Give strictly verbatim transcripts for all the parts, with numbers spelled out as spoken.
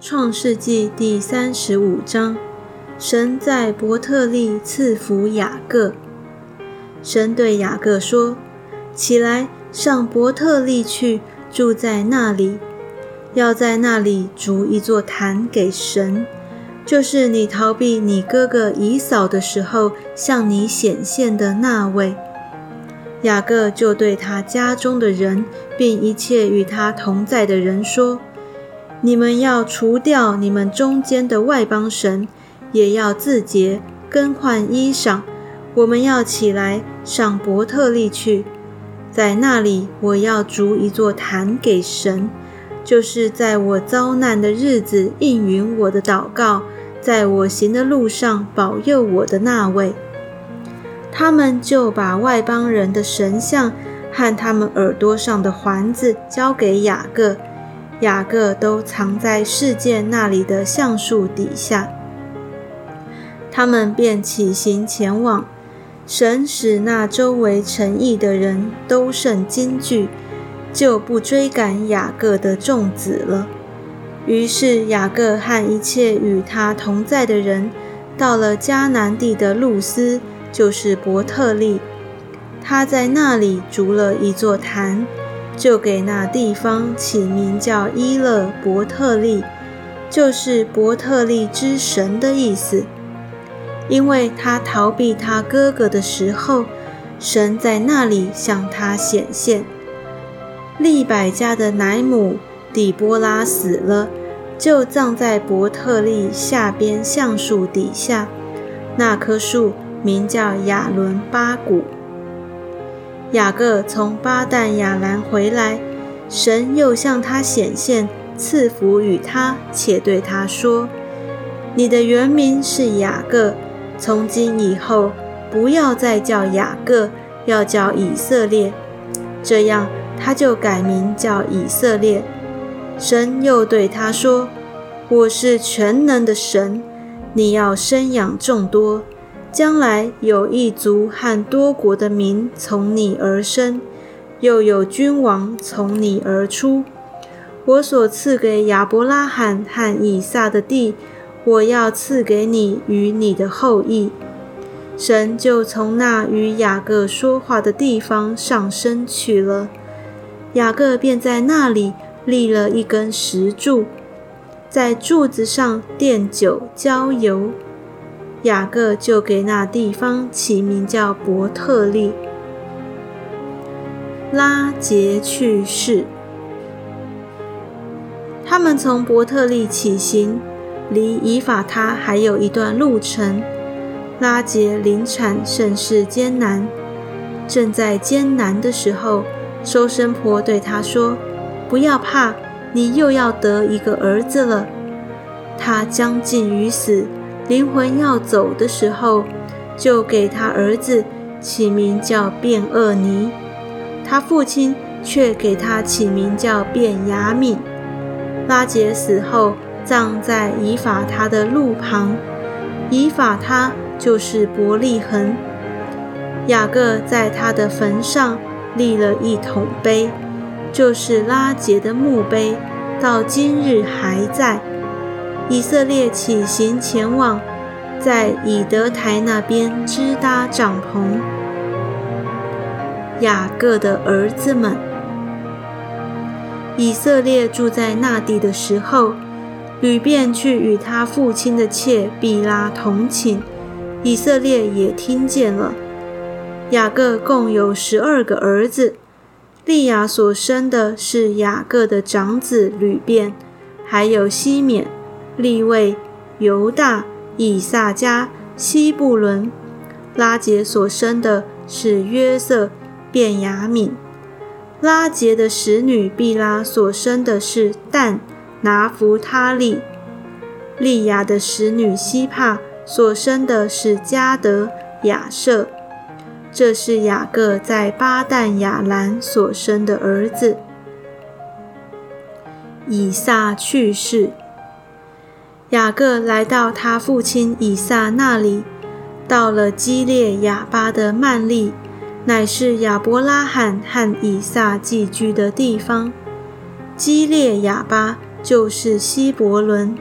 创世纪第三十五章，神在伯特利赐福雅各。神对雅各说：起来，上伯特利去，住在那里，要在那里筑一座坛给神，就是你逃避你哥哥以扫的时候向你显现的那位。雅各就对他家中的人，并一切与他同在的人说：你们要除掉你们中间的外邦神，也要自洁，更换衣裳。我们要起来，上伯特利去，在那里我要筑一座坛给神，就是在我遭难的日子应允我的祷告，在我行的路上保佑我的那位。他们就把外邦人的神像和他们耳朵上的环子交给雅各，雅各都藏在示剑那里的橡树底下。他们便起行前往，神使那周围城邑的人都甚惊惧，就不追赶雅各的众子了。于是雅各和一切与他同在的人，到了迦南地的路斯，就是伯特利。他在那里筑了一座坛，就给那地方起名叫伊勒伯特利，就是伯特利之神的意思。因为他逃避他哥哥的时候，神在那里向他显现。利百加的奶母底波拉死了，就葬在伯特利下边橡树底下，那棵树名叫亚伦巴谷。雅各从巴旦亚兰回来，神又向他显现，赐福与他，且对他说：你的原名是雅各，从今以后不要再叫雅各，要叫以色列。这样他就改名叫以色列。神又对他说：我是全能的神，你要生养众多，将来有一族和多国的民从你而生，又有君王从你而出。我所赐给亚伯拉罕和以撒的地，我要赐给你与你的后裔。神就从那与雅各说话的地方上升去了，雅各便在那里立了一根石柱，在柱子上奠酒浇油。雅各就给那地方起名叫伯特利。拉结去世。他们从伯特利起行，离以法他还有一段路程。拉结临产甚是艰难，正在艰难的时候，收生婆对他说：不要怕，你又要得一个儿子了。他将近于死，灵魂要走的时候，就给他儿子起名叫便厄尼，他父亲却给他起名叫便雅悯。拉结死后，葬在以法他的路旁，以法他就是伯利恒。雅各在他的坟上立了一桶碑，就是拉结的墓碑，到今日还在。以色列起行前往，在以德台那边支搭帐篷。雅各的儿子们。以色列住在那地的时候，吕便去与他父亲的妾毕拉同寝，以色列也听见了。雅各共有十二个儿子，利亚所生的是雅各的长子吕便，还有西缅、利未、犹大、以萨迦、西布伦。拉结所生的是约瑟、便雅悯。拉结的使女毕拉所生的是但、拿弗他利。利亚的使女西帕所生的是迦得、雅舍。这是雅各在巴旦亚兰所生的儿子。以撒去世。雅各来到他父亲以撒那里，到了基列雅巴的曼利，乃是亚伯拉罕和以撒寄居的地方。基列雅巴就是希伯伦。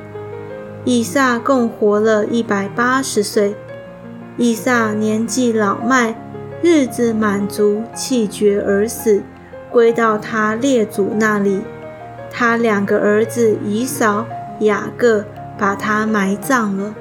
以撒共活了一百八十岁。以撒年纪老迈，日子满足，气绝而死，归到他列祖那里。他两个儿子以扫、雅各把他埋葬了。